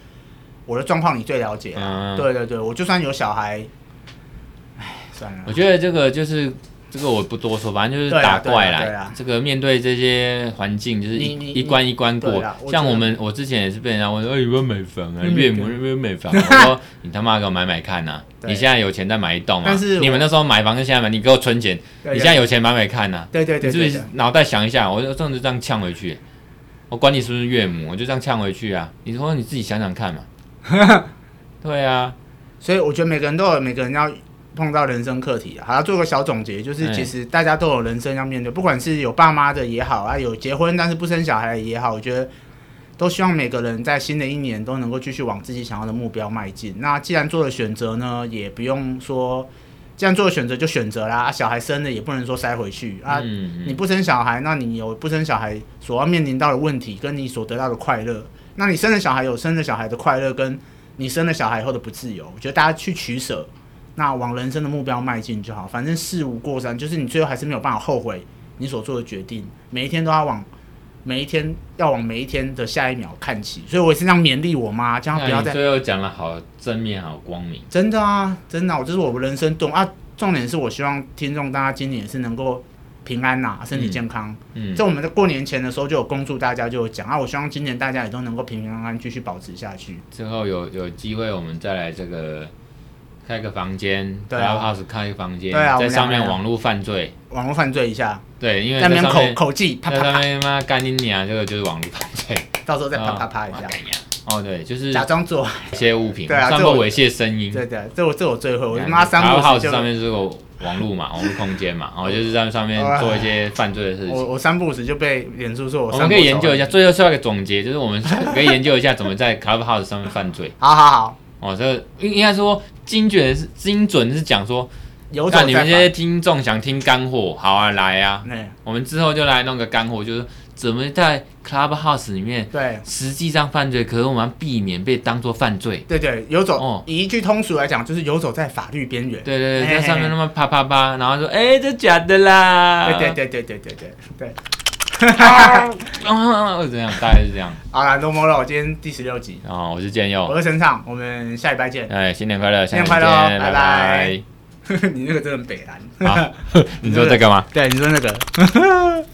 我的状况你最了解、啊嗯，对对对，我就算有小孩，哎，算了。我觉得这个就是这个我不多说，反正就是打怪啦。对啦对啦这个面对这些环境，就是一一关一关过。像我们，我之前也是被人家问说，哎，有没有买房啊？岳母有没有买房？我说你他妈给我买买看啊！你现在有钱再买一栋啊！你们那时候买房跟现在买，你给我存钱，你现在有钱买买看啊！对对对，你是不是脑袋想一下？我就这样就这样呛回去，我管你是不是岳母，我就这样呛回去啊！你说你自己想想看嘛。对啊，所以我觉得每个人都有每个人要碰到人生课题啊。好，做个小总结，就是其实大家都有人生要面对，不管是有爸妈的也好啊，有结婚但是不生小孩的也好，我觉得都希望每个人在新的一年都能够继续往自己想要的目标迈进。那既然做了选择呢，也不用说，既然做了选择就选择啦、啊。小孩生了也不能说塞回去啊。你不生小孩，那你有不生小孩所要面临到的问题，跟你所得到的快乐。那你生了小孩有生了小孩的快乐，跟你生了小孩后的不自由，我觉得大家去取舍，那往人生的目标迈进就好。反正事无过三，就是你最后还是没有办法后悔你所做的决定。每一天都要往每一天要往每一天的下一秒看齐。所以我也是这样勉励我妈，叫她不要再。你最后讲了好正面，好光明。真的啊，真的、啊，我这是我人生动啊。重点是我希望听众大家今年也是能够。平安呐、啊，身体健康。嗯，在、嗯、我们在过年前的时候就有恭祝大家，就有讲啊，我希望今年大家也都能够平平安安继续保持下去。之后有有机会我们再来这个开个房间 ，Clubhouse 开个房间、啊，在上面网络犯罪，网络犯罪一下。对，因为在那边口口技，在那边妈干你娘，这个就是网络犯罪。到时候再啪啪啪一下。哦，对，就是假装做一些物品，对啊，散播猥亵声音，对对、啊，这我这我最会，我妈三不五时就。上面是个网络嘛，网络空间嘛，然后就是在上面做一些犯罪的事情。我我三不五时就被脸书说我。我们可以研究一下，最后需要一个总结，就是我们可以研究一下怎么在 Clubhouse 上面犯罪。好好好，哦，这个应该说精准是精准是讲说。那你们这些听众想听干货，好啊，来啊、嗯！我们之后就来弄个干货，就是怎么在 Clubhouse 里面，对，实际上犯罪，可是我们要避免被当作犯罪。对对，游走、哦，以一句通俗来讲，就是游走在法律边缘。对对对，在上面那么啪啪啪，然后说，哎、欸，这假的啦！对对对对对对对。啊，这样大概是这样。好啦，多摸了，我今天第十六集。哦，我是建佑，我是陈畅，我们下礼拜见。哎，新年快乐，新年快乐，拜拜。拜拜你那个真的很北蓝、啊、你说这个吗？对，你说那个